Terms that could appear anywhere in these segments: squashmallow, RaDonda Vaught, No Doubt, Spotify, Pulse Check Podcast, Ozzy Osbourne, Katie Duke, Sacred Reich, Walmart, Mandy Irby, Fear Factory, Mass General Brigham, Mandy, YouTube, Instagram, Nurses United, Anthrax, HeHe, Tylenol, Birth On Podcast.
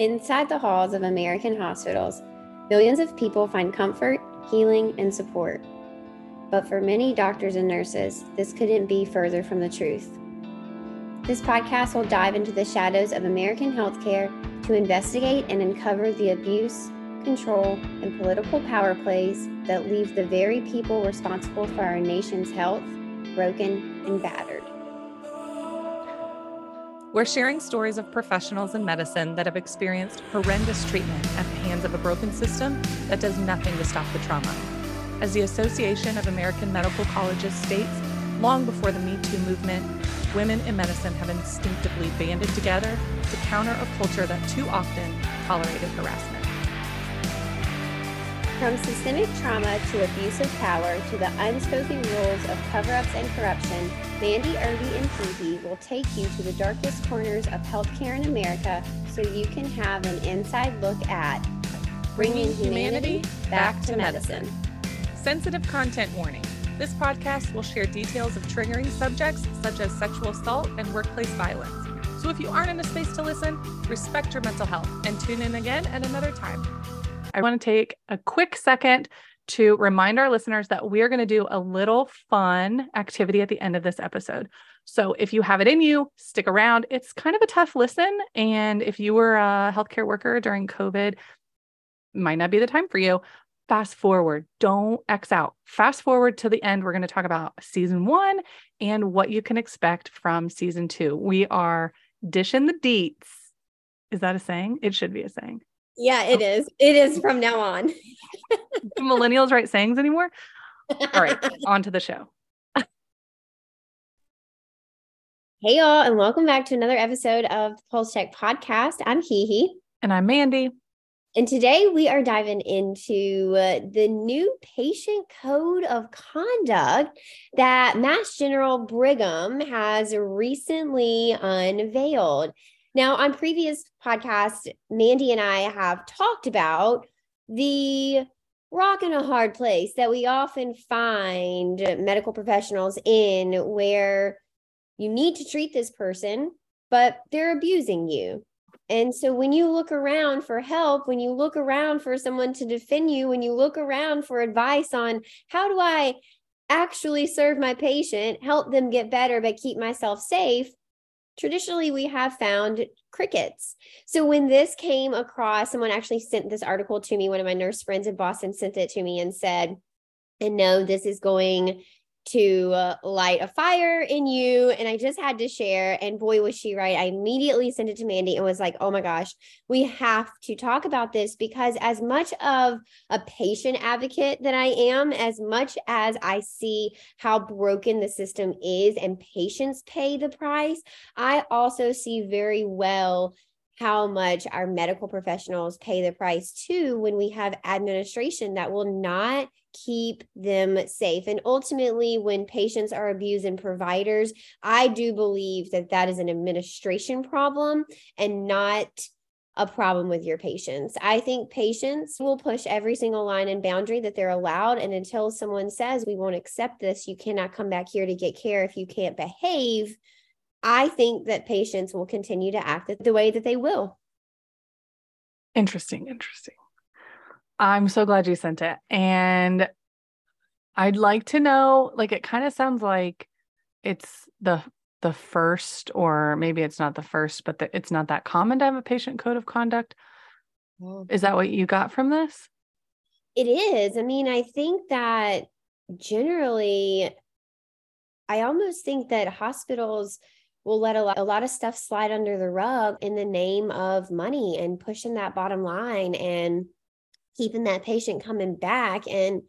Inside the halls of American hospitals, millions of people find comfort, healing, and support. But for many doctors and nurses, this couldn't be further from the truth. This podcast will dive into the shadows of American healthcare to investigate and uncover the abuse, control, and political power plays that leave the very people responsible for our nation's health broken and battered. We're sharing stories of professionals in medicine that have experienced horrendous treatment at the hands of a broken system that does nothing to stop the trauma. As the Association of American Medical Colleges states, long before the Me Too movement, women in medicine have instinctively banded together to counter a culture that too often tolerated harassment. From systemic trauma to abuse of power to the unspoken rules of cover-ups and corruption, Mandy, Irby, and HeHe will take you to the darkest corners of healthcare in America so you can have an inside look at bringing humanity back to medicine. Sensitive content warning. This podcast will share details of triggering subjects such as sexual assault and workplace violence. So if you aren't in a space to listen, respect your mental health and tune in again at another time. I want to take a quick second to remind our listeners that we are going to do a little fun activity at the end of this episode. So if you have it in you, stick around. It's kind of a tough listen. And if you were a healthcare worker during COVID, might not be the time for you. Fast forward, don't X out. Fast forward to the end. We're going to talk about season 1 and what you can expect from season 2. We are dishing the deets. Is that a saying? It should be a saying. Yeah, it is. It is from now on. Do millennials write sayings anymore? All right, on to the show. Hey, y'all, and welcome back to another episode of the Pulse Check Podcast. I'm HeHe. And I'm Mandy. And today we are diving into the new patient code of conduct that Mass General Brigham has recently unveiled. Now, on previous podcasts, Mandy and I have talked about the rock and a hard place that we often find medical professionals in, where you need to treat this person, but they're abusing you. And so when you look around for help, when you look around for someone to defend you, when you look around for advice on how do I actually serve my patient, help them get better, but keep myself safe, traditionally we have found crickets. So when this came across, someone actually sent this article to me. One of my nurse friends in Boston sent it to me and said, and no, this is going to light a fire in you. And I just had to share, and boy, was she right. I immediately sent it to Mandy and was like, oh my gosh, we have to talk about this, because as much of a patient advocate that I am, as much as I see how broken the system is and patients pay the price, I also see very well how much our medical professionals pay the price too when we have administration that will not keep them safe. And ultimately, when patients are abused and providers, I do believe that that is an administration problem and not a problem with your patients. I think patients will push every single line and boundary that they're allowed. And until someone says, we won't accept this, you cannot come back here to get care if you can't behave, I think that patients will continue to act the way that they will. Interesting. I'm so glad you sent it. And I'd like to know, like, it kind of sounds like it's the first, or maybe it's not the first, but it's not that common to have a patient code of conduct. Is that what you got from this? It is. I mean, I think that generally, I almost think that hospitals will let a lot of stuff slide under the rug in the name of money and pushing that bottom line and keeping that patient coming back. And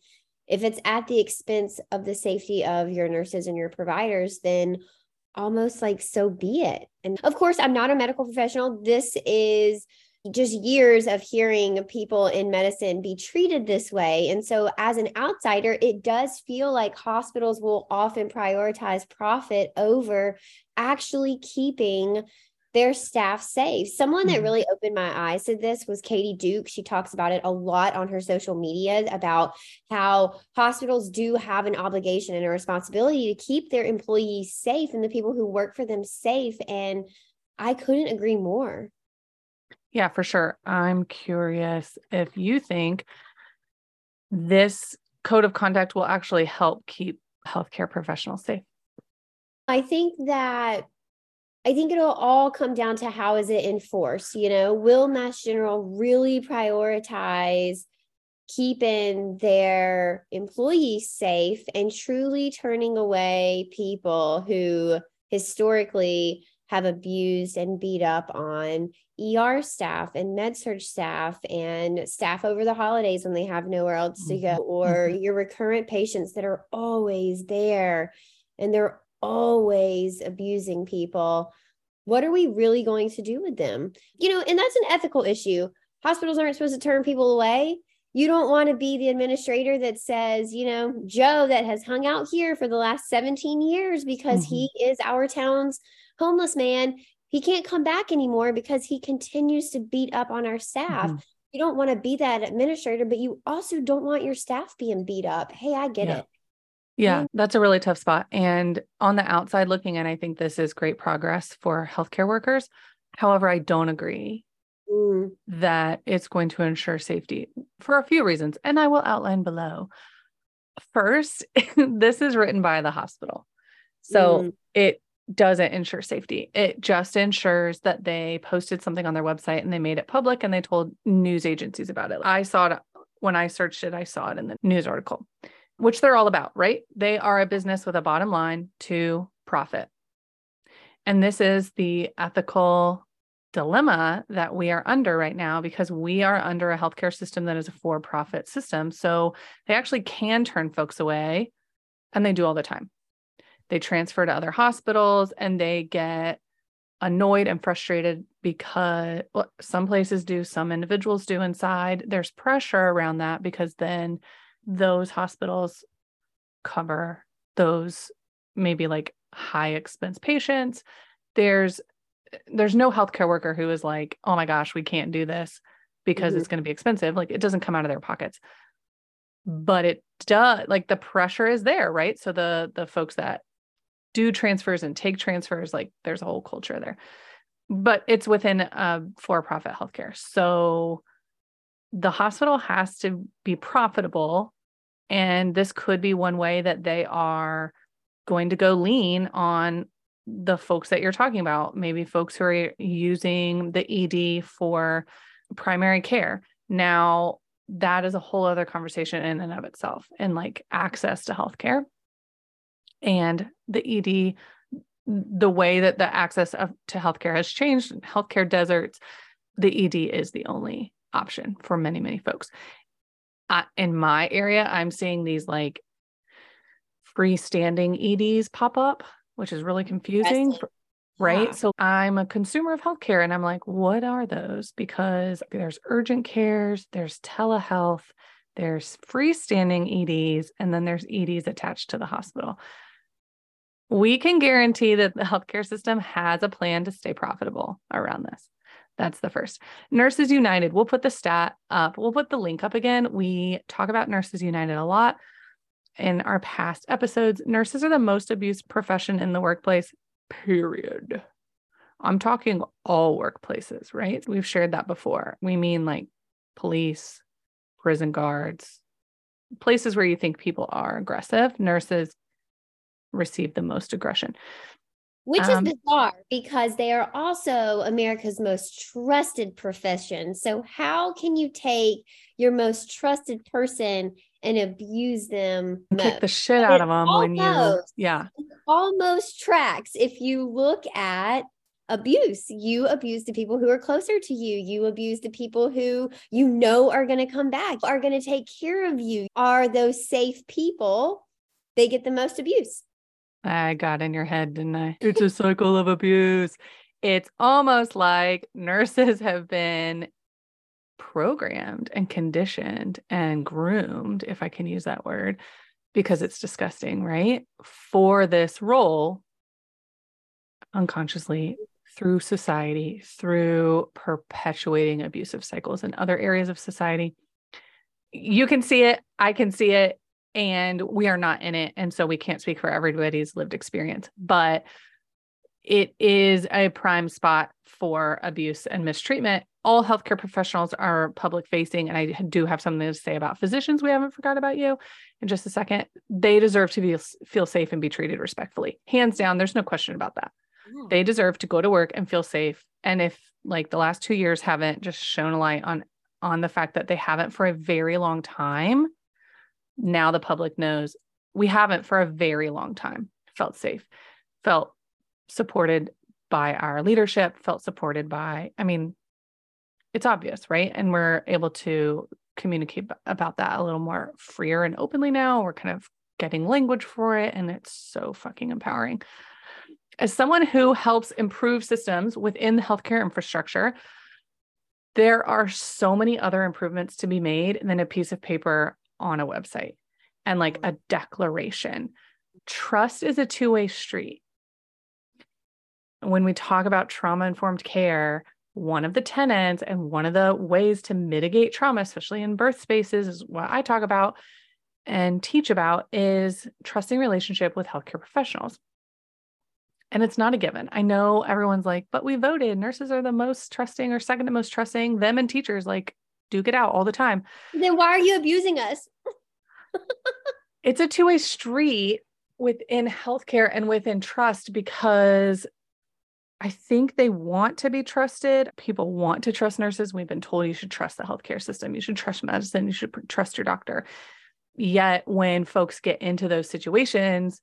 if it's at the expense of the safety of your nurses and your providers, then almost like, so be it. And of course, I'm not a medical professional. This is just years of hearing people in medicine be treated this way. And so as an outsider, it does feel like hospitals will often prioritize profit over actually keeping their staff safe. Someone that really opened my eyes to this was Katie Duke. She talks about it a lot on her social media about how hospitals do have an obligation and a responsibility to keep their employees safe and the people who work for them safe. And I couldn't agree more. Yeah, for sure. I'm curious if you think this code of conduct will actually help keep healthcare professionals safe. I think it'll all come down to how is it enforced? You know, will Mass General really prioritize keeping their employees safe and truly turning away people who historically have abused and beat up on ER staff and med surg staff and staff over the holidays when they have nowhere else to go, or your recurrent patients that are always there and they're always abusing people? What are we really going to do with them? You know, and that's an ethical issue. Hospitals aren't supposed to turn people away. You don't want to be the administrator that says, you know, Joe that has hung out here for the last 17 years because he is our town's homeless man. He can't come back anymore because he continues to beat up on our staff. Mm-hmm. You don't want to be that administrator, but you also don't want your staff being beat up. Hey, I get it. Yeah, that's a really tough spot. And on the outside looking in, I think this is great progress for healthcare workers. However, I don't agree that it's going to ensure safety for a few reasons, and I will outline below. First, this is written by the hospital. So it doesn't ensure safety. It just ensures that they posted something on their website and they made it public and they told news agencies about it. I saw it when I searched it. I saw it in the news article, which they're all about, right? They are a business with a bottom line to profit. And this is the ethical dilemma that we are under right now, because we are under a healthcare system that is a for-profit system. So they actually can turn folks away, and they do all the time. They transfer to other hospitals and they get annoyed and frustrated because some places do, some individuals do inside. There's pressure around that because then those hospitals cover those maybe like high expense patients. There's no healthcare worker who is like, oh my gosh, we can't do this because it's going to be expensive. Like, it doesn't come out of their pockets, but it does. Like, the pressure is there, right? So the folks that do transfers and take transfers, like, there's a whole culture there, but it's within a for-profit healthcare. So the hospital has to be profitable. And this could be one way that they are going to go lean on the folks that you're talking about, maybe folks who are using the ED for primary care. Now, that is a whole other conversation in and of itself, and like access to healthcare and the ED, the way that the access to healthcare has changed, healthcare deserts. The ED is the only option for many, many folks. In my area, I'm seeing these like freestanding EDs pop up, which is really confusing, right? Yeah. So I'm a consumer of healthcare and I'm like, what are those? Because there's urgent cares, there's telehealth, there's freestanding EDs, and then there's EDs attached to the hospital. We can guarantee that the healthcare system has a plan to stay profitable around this. That's the first. Nurses United, we'll put the stat up. We'll put the link up again. We talk about Nurses United a lot in our past episodes. Nurses are the most abused profession in the workplace, period. I'm talking all workplaces, right? We've shared that before. We mean like police, prison guards, places where you think people are aggressive. Nurses receive the most aggression. Which is bizarre because they are also America's most trusted profession. So how can you take your most trusted person and abuse them? Kick the shit out of them It almost tracks. If you look at abuse, you abuse the people who are closer to you. You abuse the people who you know are going to come back, are going to take care of you. Are those safe people? They get the most abuse. I got in your head, didn't I? It's a cycle of abuse. It's almost like nurses have been programmed and conditioned and groomed, if I can use that word, because it's disgusting, right? For this role, unconsciously, through society, through perpetuating abusive cycles in other areas of society. You can see it. I can see it. And we are not in it. And so we can't speak for everybody's lived experience, but it is a prime spot for abuse and mistreatment. all healthcare professionals are public facing. And I do have something to say about physicians. We haven't forgot about you in just a second. They deserve to feel safe and be treated respectfully. Hands down. There's no question about that. Oh. They deserve to go to work and feel safe. And if like the last 2 years haven't just shown a light on the fact that they haven't for a very long time, now the public knows we haven't for a very long time felt safe, felt supported by our leadership, felt supported by, I mean, it's obvious, right? And we're able to communicate about that a little more freer and openly now. We're kind of getting language for it. And it's so fucking empowering. As someone who helps improve systems within the healthcare infrastructure, there are so many other improvements to be made than a piece of paper on a website and like a declaration. Trust is a two-way street. When we talk about trauma-informed care, one of the tenets and one of the ways to mitigate trauma, especially in birth spaces, is what I talk about and teach about is trusting relationship with healthcare professionals. And it's not a given. I know everyone's like, but we voted. Nurses are the most trusting or second to most trusting. Them and teachers like duke it out all the time. Then why are you abusing us? It's a two-way street within healthcare and within trust, because I think they want to be trusted. People want to trust nurses. We've been told you should trust the healthcare system. You should trust medicine. You should trust your doctor. Yet when folks get into those situations,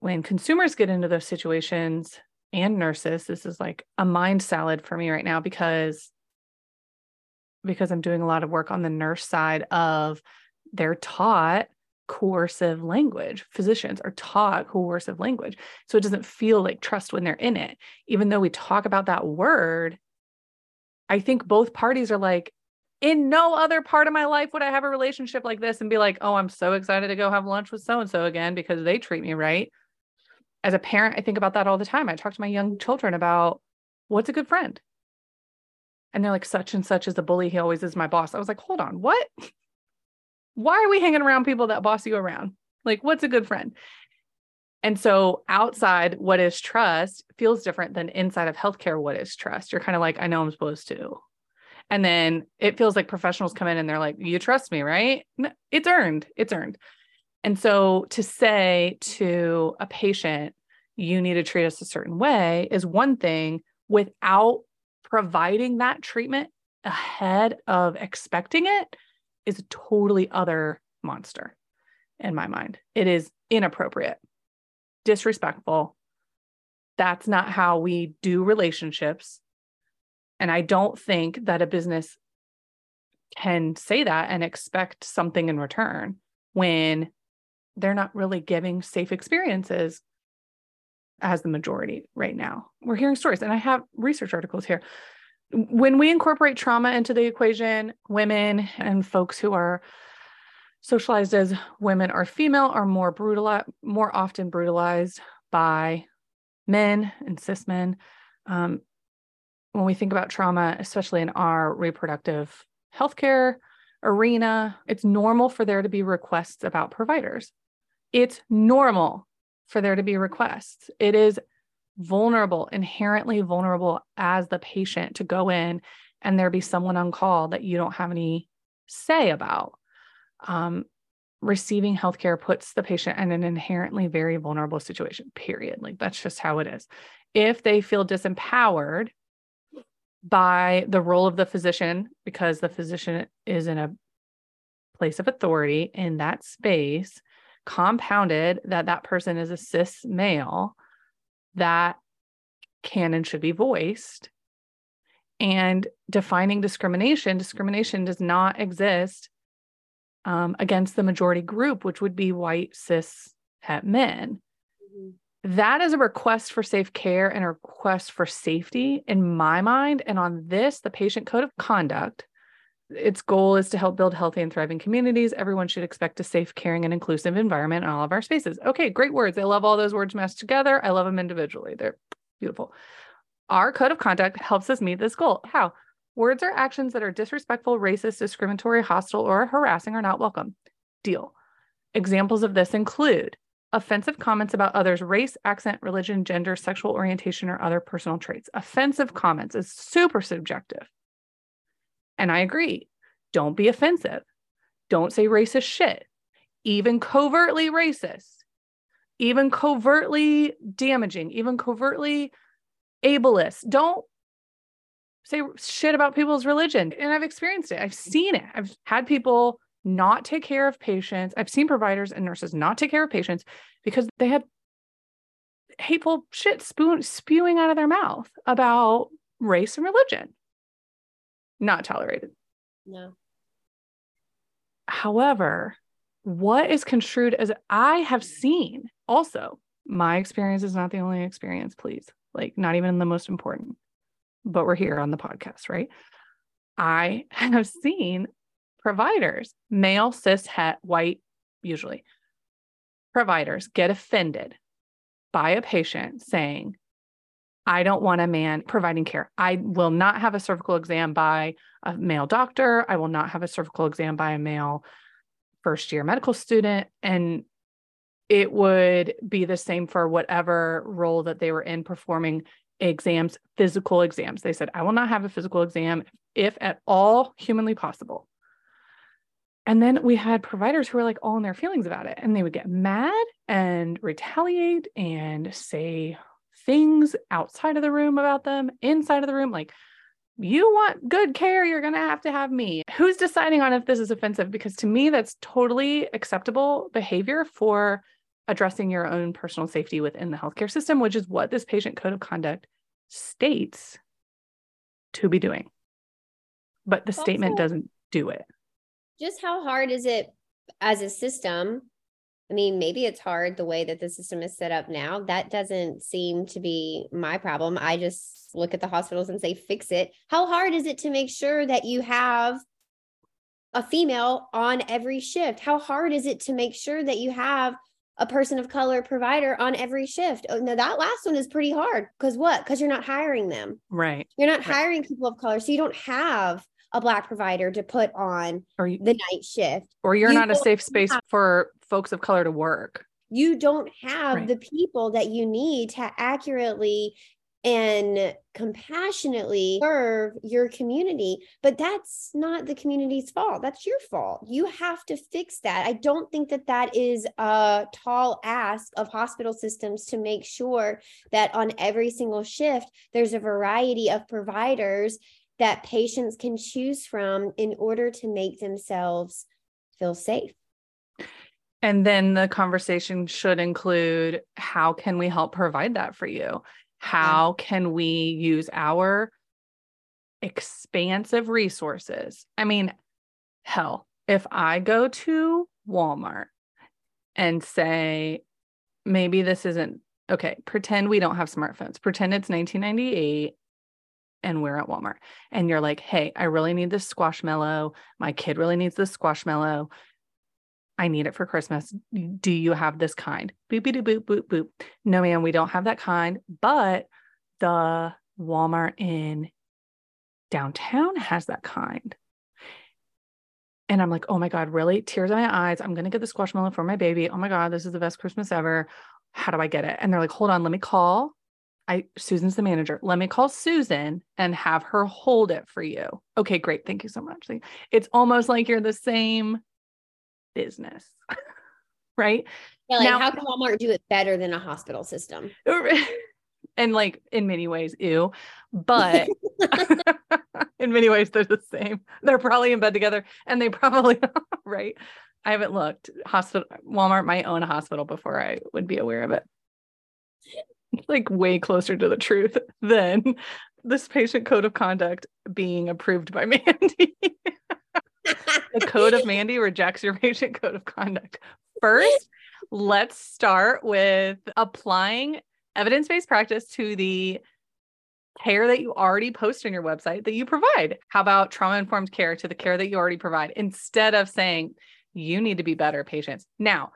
when consumers get into those situations and nurses, this is like a mind salad for me right now, because I'm doing a lot of work on the nurse side of they're taught coercive language. Physicians are taught coercive language. So it doesn't feel like trust when they're in it. Even though we talk about that word, I think both parties are like, in no other part of my life would I have a relationship like this and be like, oh, I'm so excited to go have lunch with so-and-so again because they treat me right. As a parent, I think about that all the time. I talk to my young children about what's a good friend. And they're like, such and such is a bully. He always is my boss. I was like, hold on, what? Why are we hanging around people that boss you around? Like, what's a good friend? And so outside what is trust feels different than inside of healthcare. What is trust? You're kind of like, I know I'm supposed to. And then it feels like professionals come in and they're like, you trust me, right? It's earned. It's earned. And so to say to a patient, you need to treat us a certain way is one thing without providing that treatment ahead of expecting it is a totally other monster in my mind. It is inappropriate, disrespectful. That's not how we do relationships. And I don't think that a business can say that and expect something in return when they're not really giving safe experiences as the majority right now. We're hearing stories, and I have research articles here. When we incorporate trauma into the equation, women and folks who are socialized as women or female are more often brutalized by men and cis men. When we think about trauma, especially in our reproductive healthcare arena, it's normal for there to be requests about providers. It's normal for there to be requests. It is vulnerable, inherently vulnerable as the patient to go in and there be someone on call that you don't have any say about. Receiving healthcare puts the patient in an inherently very vulnerable situation, period. Like that's just how it is. If they feel disempowered by the role of the physician, because the physician is in a place of authority in that space, compounded that person is a cis male, that can and should be voiced. And defining discrimination does not exist against the majority group, which would be white, cis, het men. Mm-hmm. That is a request for safe care and a request for safety in my mind. And on this, the patient code of conduct, its goal is to help build healthy and thriving communities. Everyone should expect a safe, caring, and inclusive environment in all of our spaces. Okay, great words. I love all those words mashed together. I love them individually. They're beautiful. Our code of conduct helps us meet this goal. How? Words or actions that are disrespectful, racist, discriminatory, hostile, or harassing are not welcome. Deal. Examples of this include offensive comments about others' race, accent, religion, gender, sexual orientation, or other personal traits. Offensive comments is super subjective. And I agree. Don't be offensive. Don't say racist shit, even covertly racist, even covertly damaging, even covertly ableist. Don't say shit about people's religion. And I've experienced it. I've seen it. I've had people not take care of patients. I've seen providers and nurses not take care of patients because they had hateful shit spewing out of their mouth about race and religion. Not tolerated. No. However, what is construed as I have seen also, my experience is not the only experience, please. Like, not even the most important, but we're here on the podcast, right? I have seen providers, male, cis, het, white, usually, providers get offended by a patient saying, I don't want a man providing care. I will not have a cervical exam by a male doctor. I will not have a cervical exam by a male first-year medical student. And it would be the same for whatever role that they were in performing exams, physical exams. They said, I will not have a physical exam if at all humanly possible. And then we had providers who were like all in their feelings about it. And they would get mad and retaliate and say things outside of the room about them, inside of the room, like, you want good care, you're going to have me. Who's deciding on if this is offensive? Because to me, that's totally acceptable behavior for addressing your own personal safety within the healthcare system, which is what this patient code of conduct states to be doing. But the statement doesn't do it. Just how hard is it as a system? I mean, maybe it's hard the way that the system is set up now. That doesn't seem to be my problem. I just look at the hospitals and say, fix it. How hard is it to make sure that you have a female on every shift? How hard is it to make sure that you have a person of color provider on every shift? Oh, no, that last one is pretty hard. Because what? Because you're not hiring them. Right. You're not hiring people of color. So you don't have a Black provider to put on the night shift. Or you're not a safe space for folks of color to work. You don't have the people that you need to accurately and compassionately serve your community. But that's not the community's fault. That's your fault. You have to fix that. I don't think that that is a tall ask of hospital systems to make sure that on every single shift, there's a variety of providers that patients can choose from in order to make themselves feel safe. And then the conversation should include, how can we help provide that for you? How can we use our expansive resources? I mean, hell, if I go to Walmart and say, maybe this isn't okay, pretend we don't have smartphones, pretend it's 1998. And we're at Walmart and you're like, hey, I really need this squashmallow. My kid really needs this squashmallow. I need it for Christmas. Do you have this kind? Boopy doo boop, boop, boop. No, ma'am, we don't have that kind, but the Walmart in downtown has that kind. And I'm like, oh my God, really? Tears in my eyes. I'm going to get the squashmallow for my baby. Oh my God, this is the best Christmas ever. How do I get it? And they're like, hold on, let me call. Susan's the manager. Let me call Susan and have her hold it for you. Okay, great. Thank you so much. It's almost like you're the same business, right? Yeah, like now, how can Walmart do it better than a hospital system? And like in many ways, ew, but in many ways, they're the same. They're probably in bed together and they probably, right? I haven't looked Walmart, my own hospital before I would be aware of it. Like way closer to the truth than this patient code of conduct being approved by Mandy. The code of Mandy rejects your patient code of conduct. First, let's start with applying evidence-based practice to the care that you already post on your website that you provide. How about trauma-informed care to the care that you already provide, instead of saying you need to be better patients. Now,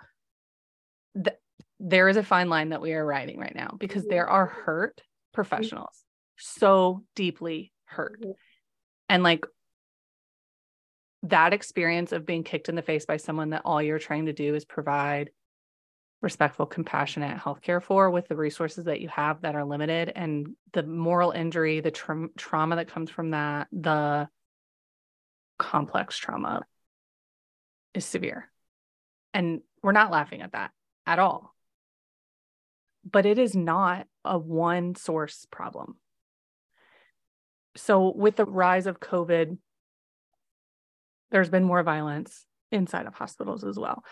there is a fine line that we are riding right now, because there are hurt professionals, so deeply hurt. And like that experience of being kicked in the face by someone that all you're trying to do is provide respectful, compassionate healthcare for, with the resources that you have that are limited, and the moral injury, the trauma that comes from that, the complex trauma is severe. And we're not laughing at that at all. But it is not a one source problem. So with the rise of COVID, there's been more violence inside of hospitals as well.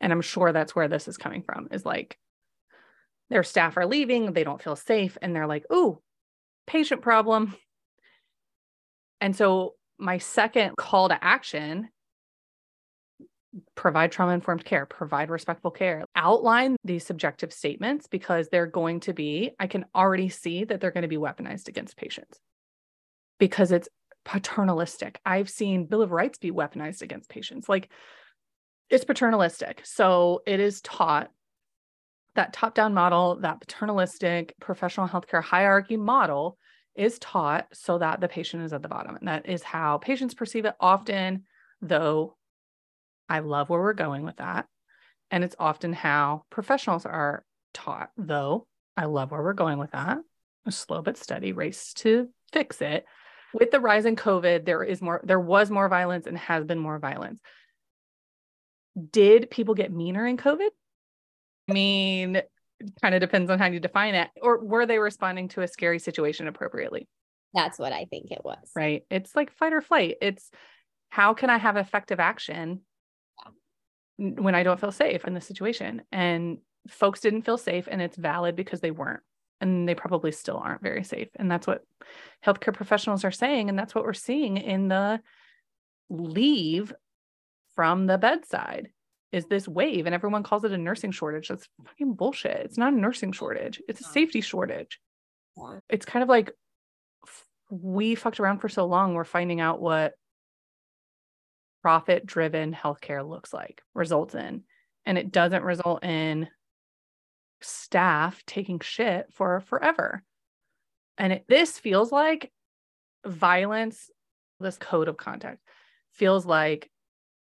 And I'm sure that's where this is coming from, is like their staff are leaving, they don't feel safe, and they're like, ooh, patient problem. And so my second call to action, provide trauma-informed care, provide respectful care, outline these subjective statements, because they're going to be, I can already see that they're going to be weaponized against patients because it's paternalistic. I've seen Bill of Rights be weaponized against patients. Like, it's paternalistic. So it is taught, that top-down model, that paternalistic professional healthcare hierarchy model is taught so that the patient is at the bottom. And that is how patients perceive it often, though I love where we're going with that. And it's often how professionals are taught, though I love where we're going with that. A slow but steady race to fix it. With the rise in COVID, there was more violence and has been more violence. Did people get meaner in COVID? I mean, kind of depends on how you define it. Or were they responding to a scary situation appropriately? That's what I think it was. Right. It's like fight or flight. It's how can I have effective action when I don't feel safe in this situation? And folks didn't feel safe, and it's valid because they weren't, and they probably still aren't very safe. And that's what healthcare professionals are saying. And that's what we're seeing in the leave from the bedside. Is this wave, and everyone calls it a nursing shortage. That's fucking bullshit. It's not a nursing shortage. It's a safety shortage. Yeah. It's kind of like we fucked around for so long. We're finding out what profit-driven healthcare looks like, results in, and it doesn't result in staff taking shit for forever. And this feels like violence. This code of conduct feels like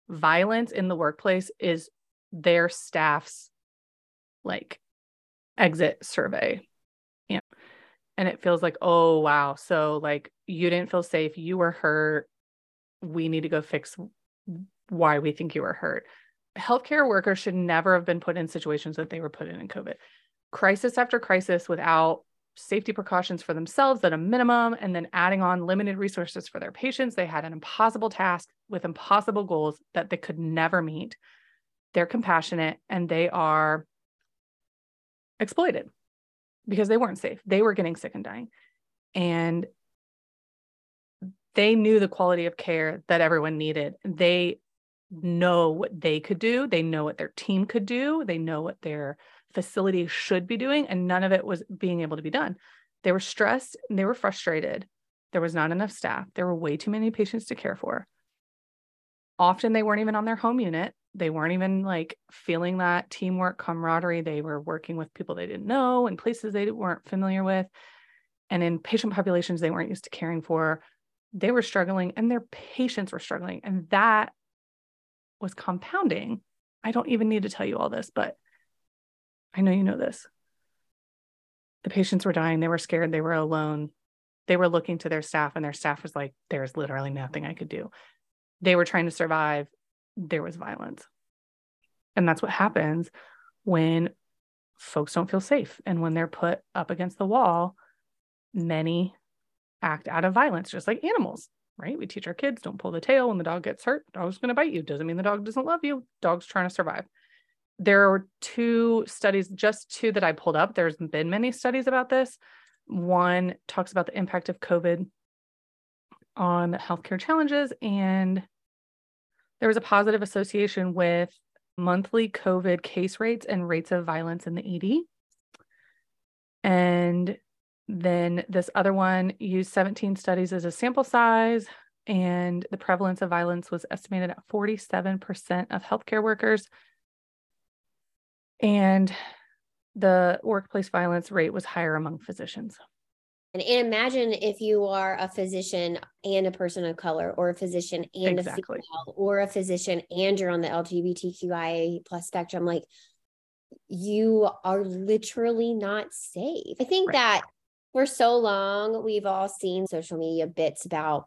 violence in the workplace is their staff's like exit survey. Yeah. And it feels like, oh, wow. So like you didn't feel safe. You were hurt. We need to go fix why we think you were hurt. Healthcare workers should never have been put in situations that they were put in COVID. Crisis after crisis without safety precautions for themselves at a minimum, and then adding on limited resources for their patients. They had an impossible task with impossible goals that they could never meet. They're compassionate and they are exploited because they weren't safe. They were getting sick and dying. And they knew the quality of care that everyone needed. They know what they could do. They know what their team could do. They know what their facility should be doing, and none of it was being able to be done. They were stressed and they were frustrated. There was not enough staff. There were way too many patients to care for. Often they weren't even on their home unit. They weren't even like feeling that teamwork, camaraderie. They were working with people they didn't know in places they weren't familiar with, and in patient populations they weren't used to caring for. They were struggling and their patients were struggling, and that was compounding. I don't even need to tell you all this, but I know you know this. The patients were dying. They were scared. They were alone. They were looking to their staff, and their staff was like, there's literally nothing I could do. They were trying to survive. There was violence. And that's what happens when folks don't feel safe. And when they're put up against the wall, many act out of violence, just like animals, right? We teach our kids, don't pull the tail. When the dog gets hurt, the dog's going to bite you. Doesn't mean the dog doesn't love you. Dog's trying to survive. There are two studies, just two that I pulled up. There's been many studies about this. One talks about the impact of COVID on healthcare challenges, and there was a positive association with monthly COVID case rates and rates of violence in the ED. And then this other one used 17 studies as a sample size, and the prevalence of violence was estimated at 47% of healthcare workers. And the workplace violence rate was higher among physicians. And imagine if you are a physician and a person of color, or a physician and exactly. a female, or a physician and you're on the LGBTQIA plus spectrum. Like, you are literally not safe. I think right. that for so long, we've all seen social media bits about,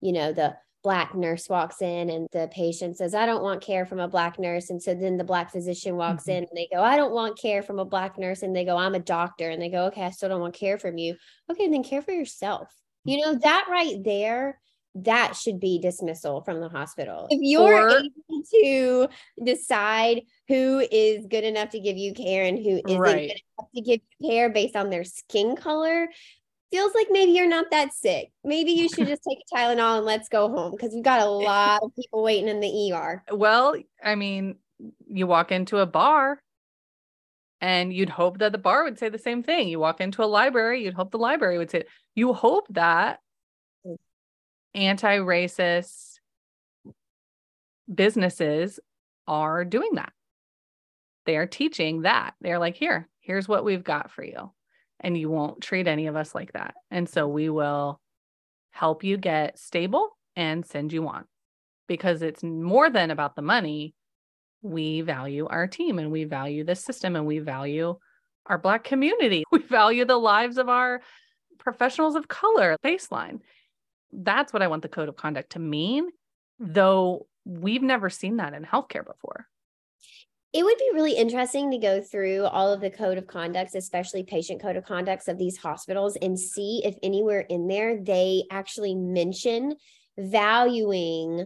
you know, the Black nurse walks in and the patient says, I don't want care from a Black nurse. And so then the Black physician walks in and they go, I don't want care from a Black nurse. And they go, I'm a doctor. And they go, okay, I still don't want care from you. Okay, then care for yourself. You know, that right there, that should be dismissal from the hospital. If you're able to decide who is good enough to give you care and who isn't good enough to give you care based on their skin color, feels like maybe you're not that sick. Maybe you should just take a Tylenol and let's go home, because we've got a lot of people waiting in the ER. Well, I mean, you walk into a bar and you'd hope that the bar would say the same thing. You walk into a library, you'd hope the library would say it. You hope that anti-racist businesses are doing that. They are teaching that. They're like, here's what we've got for you. And you won't treat any of us like that. And so we will help you get stable and send you on, because it's more than about the money. We value our team and we value the system and we value our Black community. We value the lives of our professionals of color baseline. That's what I want the code of conduct to mean, though we've never seen that in healthcare before. It would be really interesting to go through all of the code of conducts, especially patient code of conducts of these hospitals, and see if anywhere in there they actually mention valuing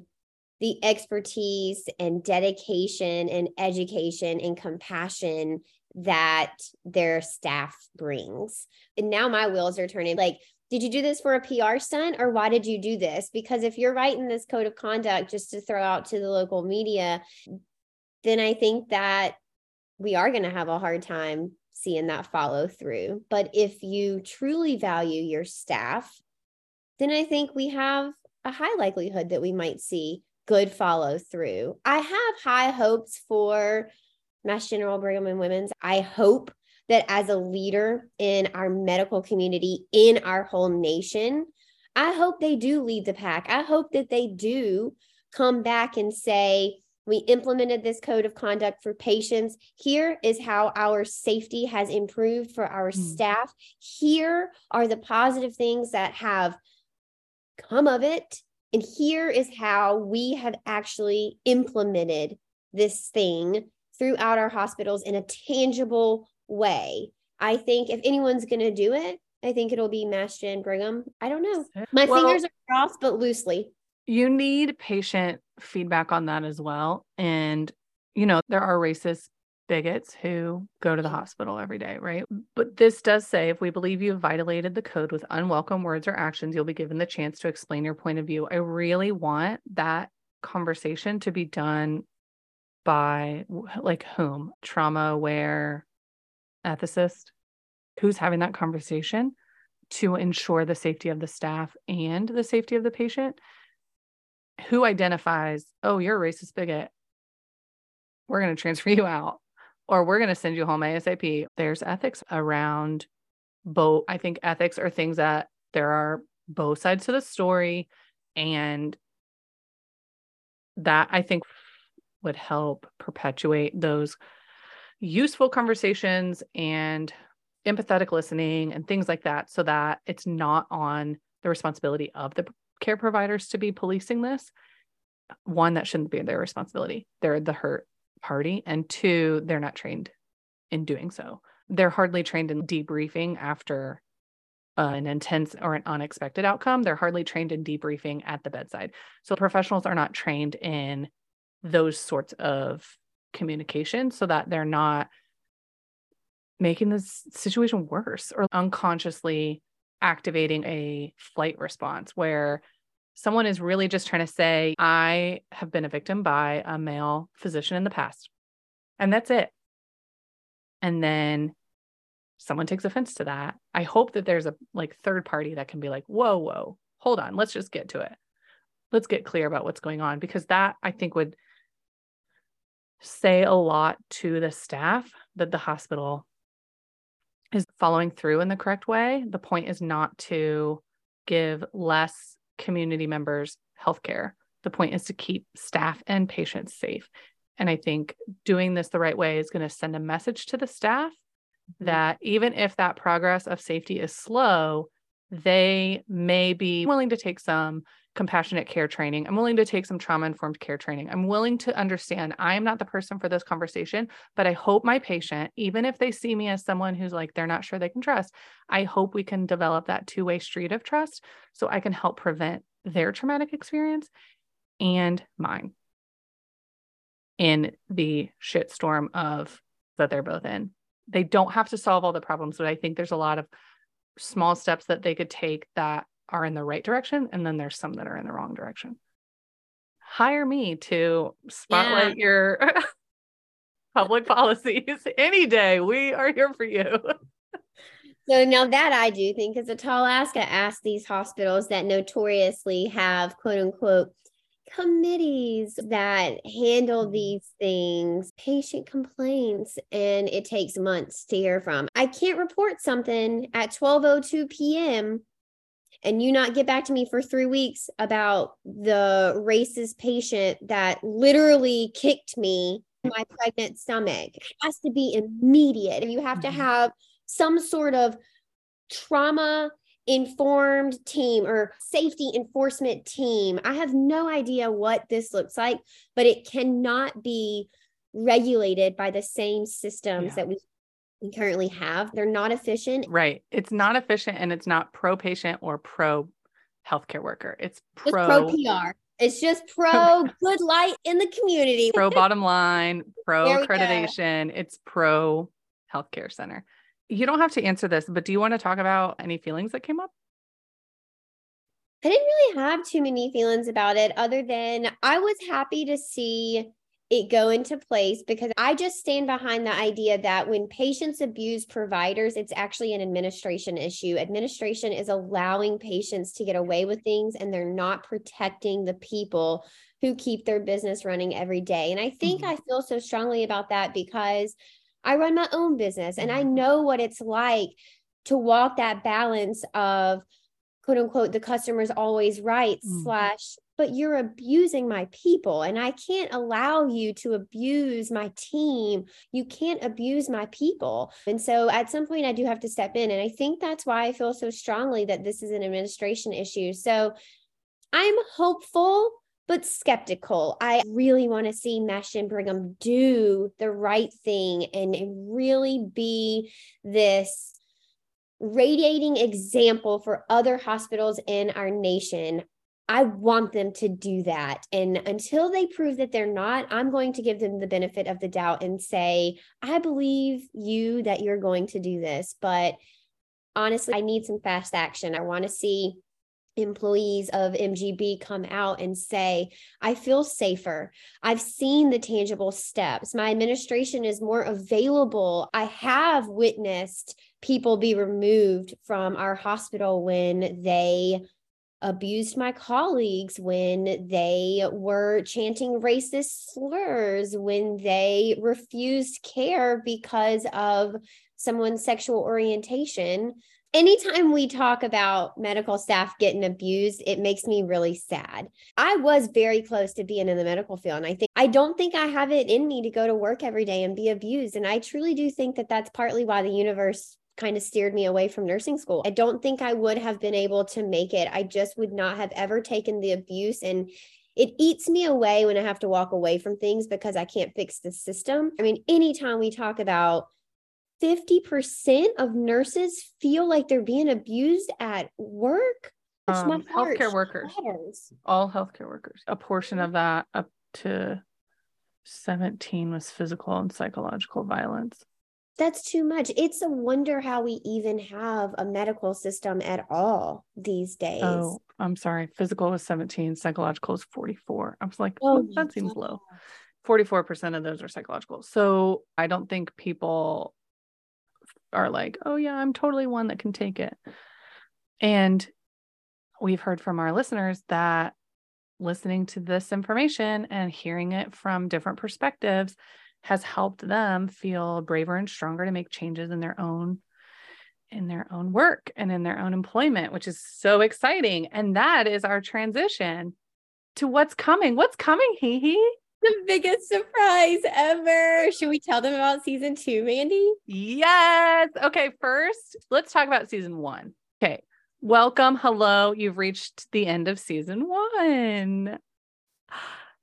the expertise and dedication and education and compassion that their staff brings. And now my wheels are turning. Like, did you do this for a PR stunt, or why did you do this? Because if you're writing this code of conduct just to throw out to the local media, then I think that we are going to have a hard time seeing that follow through. But if you truly value your staff, then I think we have a high likelihood that we might see good follow through. I have high hopes for Mass General Brigham and Women's. I hope that as a leader in our medical community, in our whole nation, I hope they do lead the pack. I hope that they do come back and say, we implemented this code of conduct for patients. Here is how our safety has improved for our staff. Here are the positive things that have come of it. And here is how we have actually implemented this thing throughout our hospitals in a tangible way. I think if anyone's going to do it, I think it'll be Mass Gen Brigham. I don't know. My fingers are crossed, but loosely. You need patient feedback on that as well. And, you know, there are racist bigots who go to the hospital every day, right? But this does say, if we believe you have violated the code with unwelcome words or actions, you'll be given the chance to explain your point of view. I really want that conversation to be done by, like, whom? Trauma aware ethicist? Who's having that conversation to ensure the safety of the staff and the safety of the patient? Who identifies, oh, you're a racist bigot, we're going to transfer you out, or we're going to send you home ASAP. There's ethics around both. I think ethics are things that there are both sides to the story. And that, I think, would help perpetuate those useful conversations and empathetic listening and things like that, so that it's not on the responsibility of the care providers to be policing this. One, that shouldn't be their responsibility. They're the hurt party. And two, they're not trained in doing so. They're hardly trained in debriefing after an intense or an unexpected outcome. They're hardly trained in debriefing at the bedside. So professionals are not trained in those sorts of communication, so that they're not making this situation worse or unconsciously activating a flight response where someone is really just trying to say, I have been a victim by a male physician in the past, and that's it. And then someone takes offense to that. I hope that there's a third party that can be like, whoa, hold on. Let's just get to it. Let's get clear about what's going on, because that, I think, would say a lot to the staff that the hospital is following through in the correct way. The point is not to give less community members healthcare. The point is to keep staff and patients safe. And I think doing this the right way is going to send a message to the staff that even if that progress of safety is slow, they may be willing to take some compassionate care training. I'm willing to take some trauma-informed care training. I'm willing to understand I am not the person for this conversation, but I hope my patient, even if they see me as someone who's like, they're not sure they can trust, I hope we can develop that two-way street of trust so I can help prevent their traumatic experience and mine in the shitstorm of that they're both in. They don't have to solve all the problems, but I think there's a lot of small steps that they could take that are in the right direction. And then there's some that are in the wrong direction. Hire me to spotlight your public policies any day. We are here for you. So now that I do think is a tall ask, I ask these hospitals that notoriously have quote unquote committees that handle these things, patient complaints, and it takes months to hear from. I can't report something at 12:02 p.m. and you not get back to me for 3 weeks about the racist patient that literally kicked me in my pregnant stomach. It has to be immediate. You have to have some sort of trauma informed team or safety enforcement team. I have no idea what this looks like, but it cannot be regulated by the same systems that we currently have. They're not efficient. Right. It's not efficient, and it's not pro-patient or pro-healthcare worker. It's pro-PR. It's just pro-good light in the community. Pro-bottom line, pro-accreditation. It's pro-healthcare center. You don't have to answer this, but do you want to talk about any feelings that came up? I didn't really have too many feelings about it, other than I was happy to see it go into place, because I just stand behind the idea that when patients abuse providers, it's actually an administration issue. Administration is allowing patients to get away with things, and they're not protecting the people who keep their business running every day. And I think I feel so strongly about that because I run my own business, and I know what it's like to walk that balance of quote unquote, the customer's always right / but you're abusing my people, and I can't allow you to abuse my team. You can't abuse my people. And so at some point I do have to step in. And I think that's why I feel so strongly that this is an administration issue. So I'm hopeful, but skeptical. I really want to see Mass General Brigham do the right thing and really be this radiating example for other hospitals in our nation. I want them to do that. And until they prove that they're not, I'm going to give them the benefit of the doubt and say, I believe you that you're going to do this. But honestly, I need some fast action. I want to see employees of MGB come out and say, I feel safer. I've seen the tangible steps. My administration is more available. I have witnessed people be removed from our hospital when they abused my colleagues, when they were chanting racist slurs, when they refused care because of someone's sexual orientation. Anytime we talk about medical staff getting abused, it makes me really sad. I was very close to being in the medical field, and I don't think I have it in me to go to work every day and be abused. And I truly do think that that's partly why the universe kind of steered me away from nursing school. I don't think I would have been able to make it. I just would not have ever taken the abuse, and it eats me away when I have to walk away from things because I can't fix the system. I mean, anytime we talk about 50% of nurses feel like they're being abused at work. Healthcare workers, all healthcare workers. A portion of that, up to 17, was physical and psychological violence. That's too much. It's a wonder how we even have a medical system at all these days. Oh, I'm sorry. Physical was 17. Psychological is 44. I was like, that seems low. 44% of those are psychological. So I don't think people are like, oh yeah, I'm totally one that can take it. And we've heard from our listeners that listening to this information and hearing it from different perspectives has helped them feel braver and stronger to make changes in their own work and in their own employment, which is so exciting. And that is our transition to what's coming. What's coming, HeHe? The biggest surprise ever. Should we tell them about season 2, Mandy? Yes. Okay. First, let's talk about season 1. Okay. Welcome. Hello. You've reached the end of season one.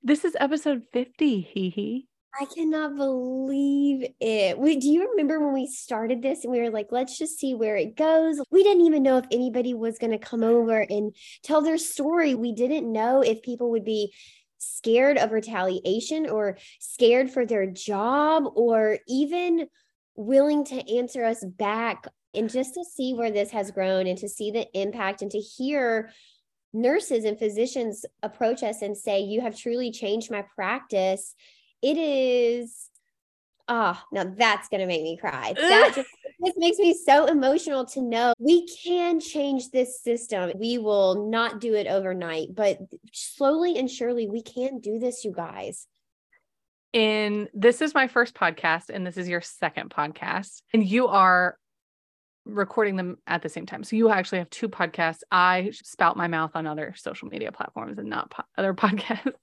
This is episode 50, HeHe. I cannot believe it. Wait, do you remember when we started this and we were like, let's just see where it goes? We didn't even know if anybody was going to come over and tell their story. We didn't know if people would be scared of retaliation or scared for their job or even willing to answer us back. And just to see where this has grown and to see the impact and to hear nurses and physicians approach us and say, you have truly changed my practice. It is, now that's going to make me cry. That just this makes me so emotional to know we can change this system. We will not do it overnight, but slowly and surely we can do this, you guys. And this is my first podcast and this is your second podcast, and you are recording them at the same time. So you actually have two podcasts. I spout my mouth on other social media platforms and not other podcasts.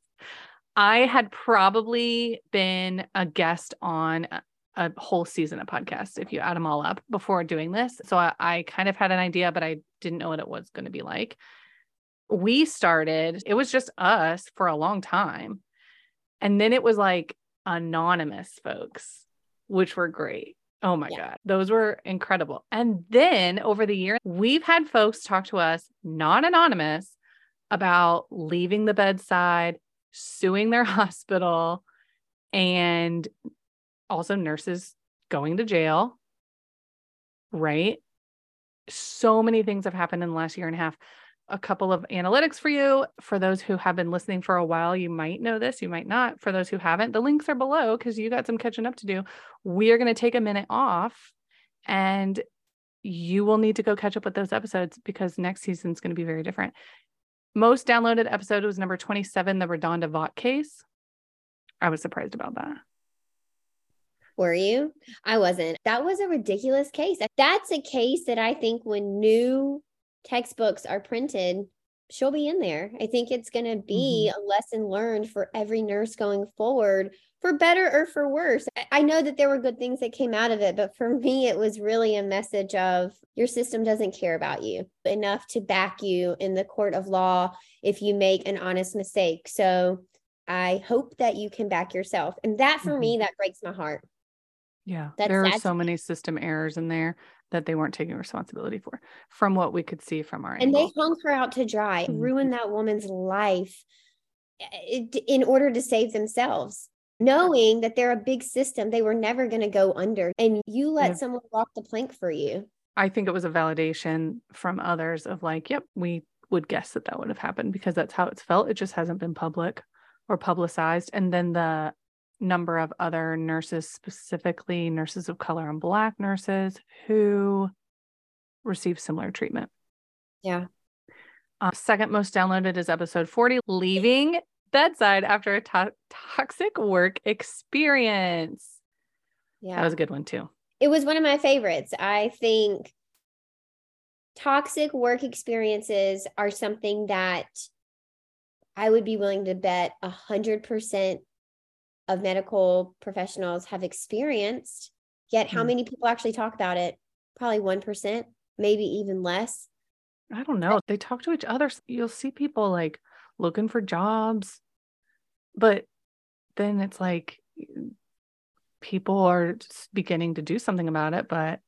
I had probably been a guest on a whole season of podcasts, if you add them all up, before doing this. So I kind of had an idea, but I didn't know what it was going to be like. We started, it was just us for a long time. And then it was like anonymous folks, which were great. Oh my God. Those were incredible. And then over the year, we've had folks talk to us, non-anonymous, about leaving the bedside, suing their hospital, and also nurses going to jail, right? So many things have happened in the last year and a half. A couple of analytics for you. For those who have been listening for a while, you might know this, you might not. For those who haven't, the links are below because you got some catching up to do. We are going to take a minute off and you will need to go catch up with those episodes because next season is going to be very different. Most downloaded episode was number 27, the RaDonda Vaught case. I was surprised about that. Were you? I wasn't. That was a ridiculous case. That's a case that I think when new textbooks are printed, she'll be in there. I think it's going to be a lesson learned for every nurse going forward, for better or for worse. I know that there were good things that came out of it, but for me, it was really a message of your system doesn't care about you enough to back you in the court of law if you make an honest mistake. So I hope that you can back yourself. And that for me, that breaks my heart. Yeah, there are so many system errors in there that they weren't taking responsibility for, from what we could see from our angle. And they hung her out to dry, ruined that woman's life in order to save themselves, knowing that they're a big system. They were never going to go under, and you let someone walk the plank for you. I think it was a validation from others of like, yep, we would guess that that would have happened because that's how it's felt. It just hasn't been public or publicized. And then the number of other nurses, specifically nurses of color and Black nurses, who receive similar treatment. Yeah. Second most downloaded is episode 40, leaving bedside after a toxic work experience. Yeah. That was a good one too. It was one of my favorites. I think toxic work experiences are something that I would be willing to bet 100% of medical professionals have experienced, yet how many people actually talk about it? Probably 1%, maybe even less. I don't know. They talk to each other. You'll see people like looking for jobs, but then it's like people are just beginning to do something about it, but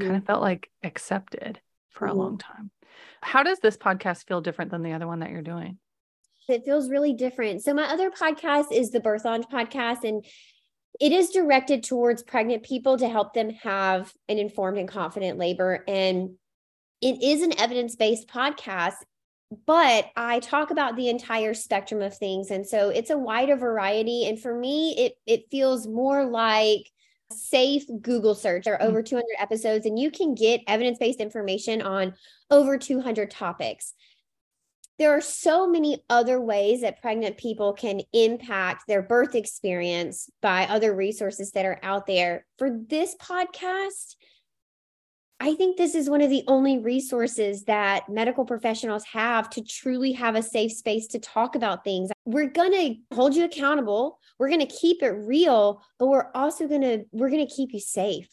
kind of felt like accepted for a long time. How does this podcast feel different than the other one that you're doing? It feels really different. So my other podcast is the Birth On Podcast, and it is directed towards pregnant people to help them have an informed and confident labor. And it is an evidence-based podcast, but I talk about the entire spectrum of things. And so it's a wider variety. And for me, it feels more like safe Google search. There are over 200 episodes, and you can get evidence-based information on over 200 topics. There are so many other ways that pregnant people can impact their birth experience by other resources that are out there. For this podcast, I think this is one of the only resources that medical professionals have to truly have a safe space to talk about things. We're going to hold you accountable. We're going to keep it real, but we're also going to keep you safe,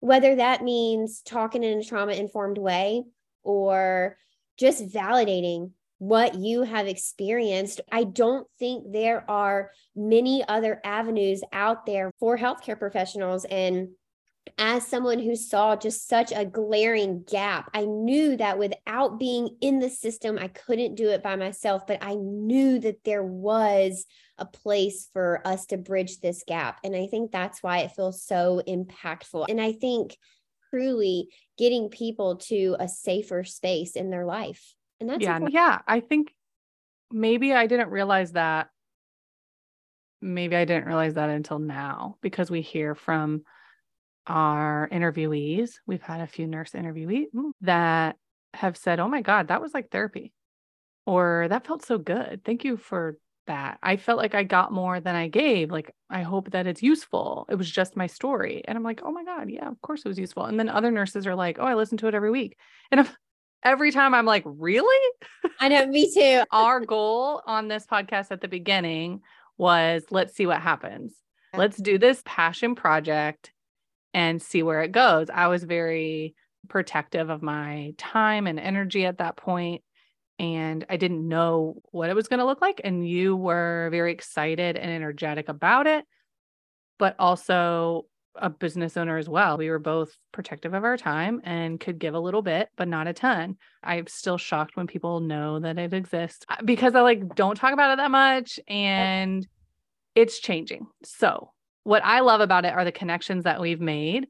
whether that means talking in a trauma-informed way, or just validating what you have experienced. I don't think there are many other avenues out there for healthcare professionals. And as someone who saw just such a glaring gap, I knew that without being in the system, I couldn't do it by myself, but I knew that there was a place for us to bridge this gap. And I think that's why it feels so impactful. And I think truly getting people to a safer space in their life. And that's important. Yeah. I think maybe I didn't realize that. Maybe I didn't realize that until now, because we hear from our interviewees. We've had a few nurse interviewees that have said, oh my God, that was like therapy, or that felt so good. Thank you for that. I felt like I got more than I gave. Like, I hope that it's useful. It was just my story. And I'm like, oh my God, yeah, of course it was useful. And then other nurses are like, oh, I listen to it every week. And every time I'm like, really? I know, me too. Our goal on this podcast at the beginning was, let's see what happens. Let's do this passion project and see where it goes. I was very protective of my time and energy at that point, and I didn't know what it was going to look like. And you were very excited and energetic about it, but also a business owner as well. We were both protective of our time and could give a little bit, but not a ton. I'm still shocked when people know that it exists, because I don't talk about it that much, and it's changing. So what I love about it are the connections that we've made,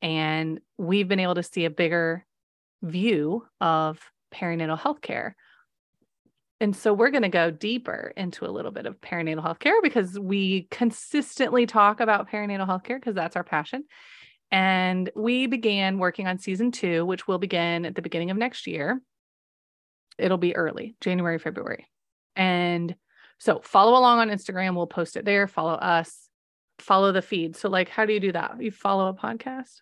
and we've been able to see a bigger view of perinatal healthcare. And so we're going to go deeper into a little bit of perinatal healthcare, because we consistently talk about perinatal healthcare because that's our passion. And we began working on season 2, which will begin at the beginning of next year. It'll be early January, February. And so follow along on Instagram. We'll post it there. Follow us. Follow the feed. So how do you do that? You follow a podcast?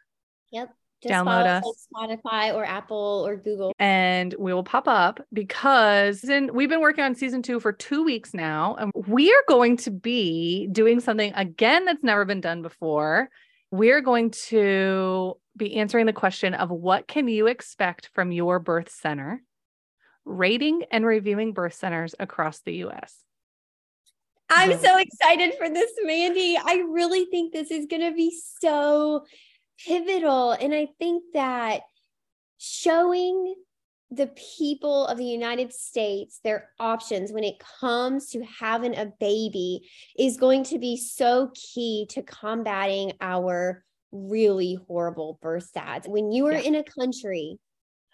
Yep. Just download us on Spotify or Apple or Google. And we will pop up, because we've been working on season 2 for 2 weeks now. And we are going to be doing something again that's never been done before. We're going to be answering the question of what can you expect from your birth center, rating and reviewing birth centers across the U.S. I'm so excited for this, Mandy. I really think this is going to be so pivotal. And I think that showing the people of the United States their options when it comes to having a baby is going to be so key to combating our really horrible birth stats. When you are in a country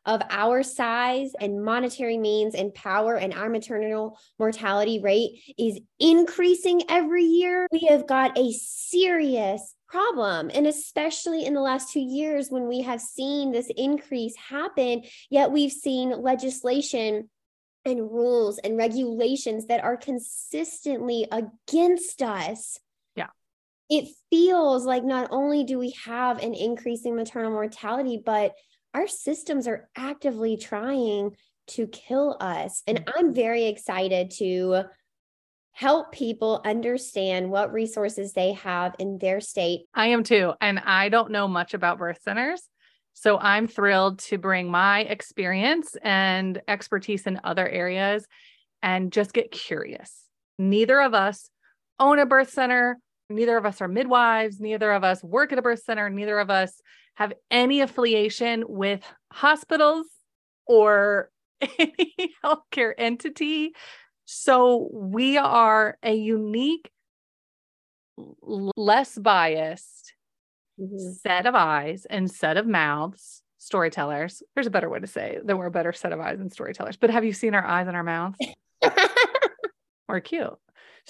of our size and monetary means and power, and our maternal mortality rate is increasing every year, we have got a serious problem. And especially in the last 2 years, when we have seen this increase happen, yet we've seen legislation and rules and regulations that are consistently against us. It feels like not only do we have an increasing maternal mortality, but our systems are actively trying to kill us. And I'm very excited to help people understand what resources they have in their state. I am too. And I don't know much about birth centers, so I'm thrilled to bring my experience and expertise in other areas and just get curious. Neither of us own a birth center. Neither of us are midwives. Neither of us work at a birth center. Neither of us have any affiliation with hospitals or any healthcare entity. So we are a unique, less biased set of eyes and set of mouths, storytellers. There's a better way to say that we're a better set of eyes and storytellers, but have you seen our eyes and our mouths? We're cute.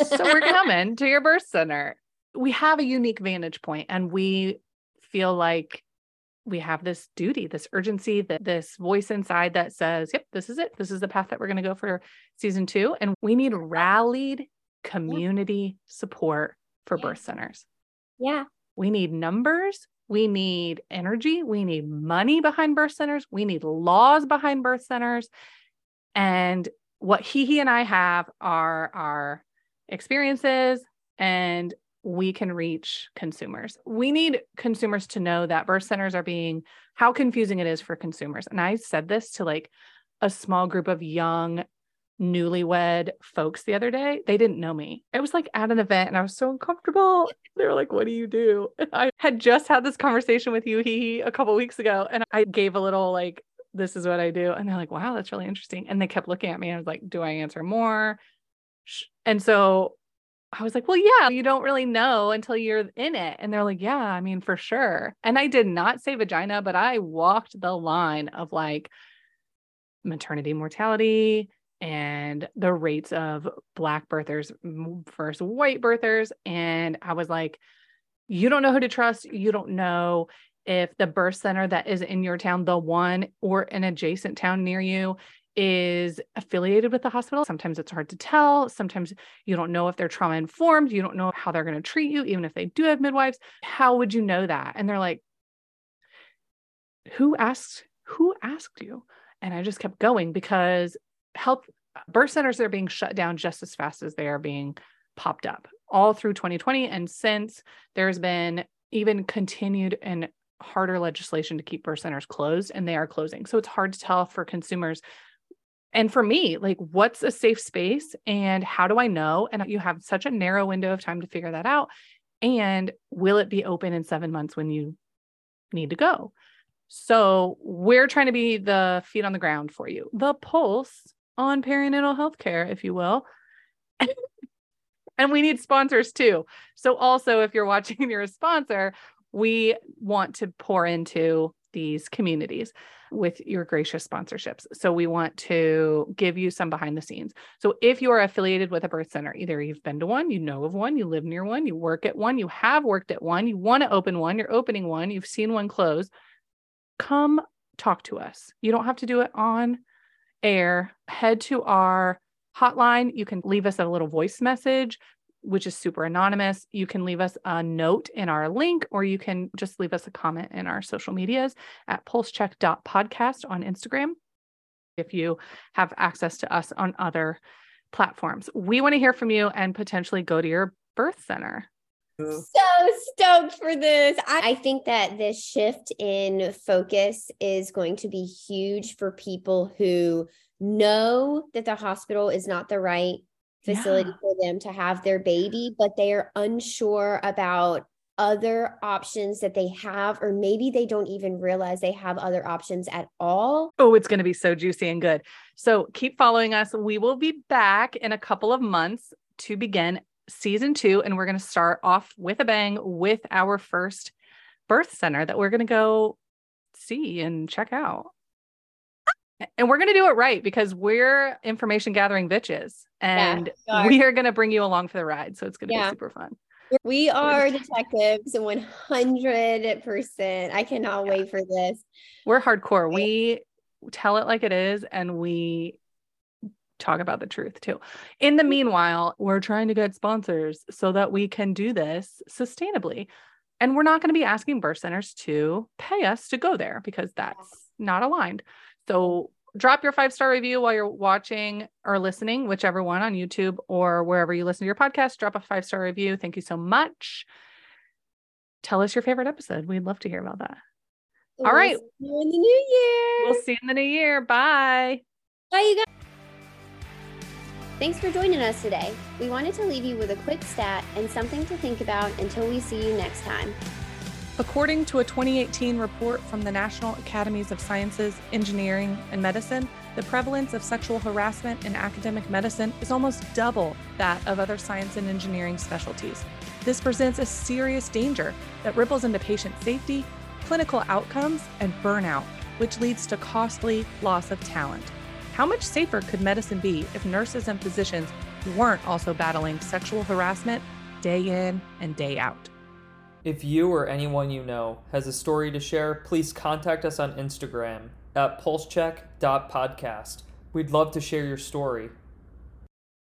So we're coming to your birth center. We have a unique vantage point, and we feel like we have this duty, this urgency, that this voice inside that says, yep, this is it. This is the path that we're going to go for season 2. And we need rallied community support for birth centers. Yeah. We need numbers. We need energy. We need money behind birth centers. We need laws behind birth centers. And what HeHe and I have are our experiences, and we can reach consumers. We need consumers to know that birth centers are being how confusing it is for consumers. And I said this to like a small group of young newlywed folks the other day. They didn't know me. I was like at an event and I was so uncomfortable. They were like, what do you do? And I had just had this conversation with you a couple of weeks ago. And I gave a little like, this is what I do. And they're like, wow, that's really interesting. And they kept looking at me. And I was like, do I answer more? And so I was like, well, yeah, you don't really know until you're in it. And they're like, yeah, I mean, for sure. And I did not say vagina, but I walked the line of like maternity mortality and the rates of Black birthers versus white birthers. And I was like, you don't know who to trust. You don't know if the birth center that is in your town, the one or an adjacent town near you, is affiliated with the hospital. Sometimes it's hard to tell. Sometimes you don't know if they're trauma informed. You don't know how they're going to treat you, even if they do have midwives. How would you know that? And they're like, who asked you? And I just kept going because birth centers are being shut down just as fast as they are being popped up all through 2020. And since there's been even continued and harder legislation to keep birth centers closed, and they are closing. So it's hard to tell for consumers. And for me, like, what's a safe space and how do I know? And you have such a narrow window of time to figure that out. And will it be open in 7 months when you need to go? So we're trying to be the feet on the ground for you, the pulse on perinatal healthcare, if you will. And we need sponsors too. So also, if you're watching and you're a sponsor, we want to pour into these communities with your gracious sponsorships. So we want to give you some behind the scenes. So if you are affiliated with a birth center, either you've been to one, you know of one, you live near one, you work at one, you have worked at one, you want to open one, you're opening one, you've seen one close, come talk to us. You don't have to do it on air. Head to our hotline. You can leave us a little voice message, which is super anonymous. You can leave us a note in our link, or you can just leave us a comment in our social medias at pulsecheck.podcast on Instagram. If you have access to us on other platforms, we want to hear from you and potentially go to your birth center. So stoked for this. I think that this shift in focus is going to be huge for people who know that the hospital is not the right facility for them to have their baby, but they are unsure about other options that they have, or maybe they don't even realize they have other options at all. Oh, it's going to be so juicy and good. So keep following us. We will be back in a couple of months to begin season 2. And we're going to start off with a bang with our first birth center that we're going to go see and check out. And we're going to do it right because we're information gathering bitches, and we are going to bring you along for the ride. So it's going to be super fun. We are detectives 100%. I cannot wait for this. We're hardcore. We tell it like it is. And we talk about the truth too. In the meanwhile, we're trying to get sponsors so that we can do this sustainably. And we're not going to be asking birth centers to pay us to go there because that's not aligned. So drop your 5-star review while you're watching or listening, whichever one, on YouTube or wherever you listen to your podcast. Drop a 5-star review. Thank you so much. Tell us your favorite episode. We'd love to hear about that. All right. See you in the new year. We'll see you in the new year. Bye. Bye, you guys. Thanks for joining us today. We wanted to leave you with a quick stat and something to think about until we see you next time. According to a 2018 report from the National Academies of Sciences, Engineering, and Medicine, the prevalence of sexual harassment in academic medicine is almost double that of other science and engineering specialties. This presents a serious danger that ripples into patient safety, clinical outcomes, and burnout, which leads to costly loss of talent. How much safer could medicine be if nurses and physicians weren't also battling sexual harassment day in and day out? If you or anyone you know has a story to share, please contact us on Instagram at pulsecheck.podcast. We'd love to share your story.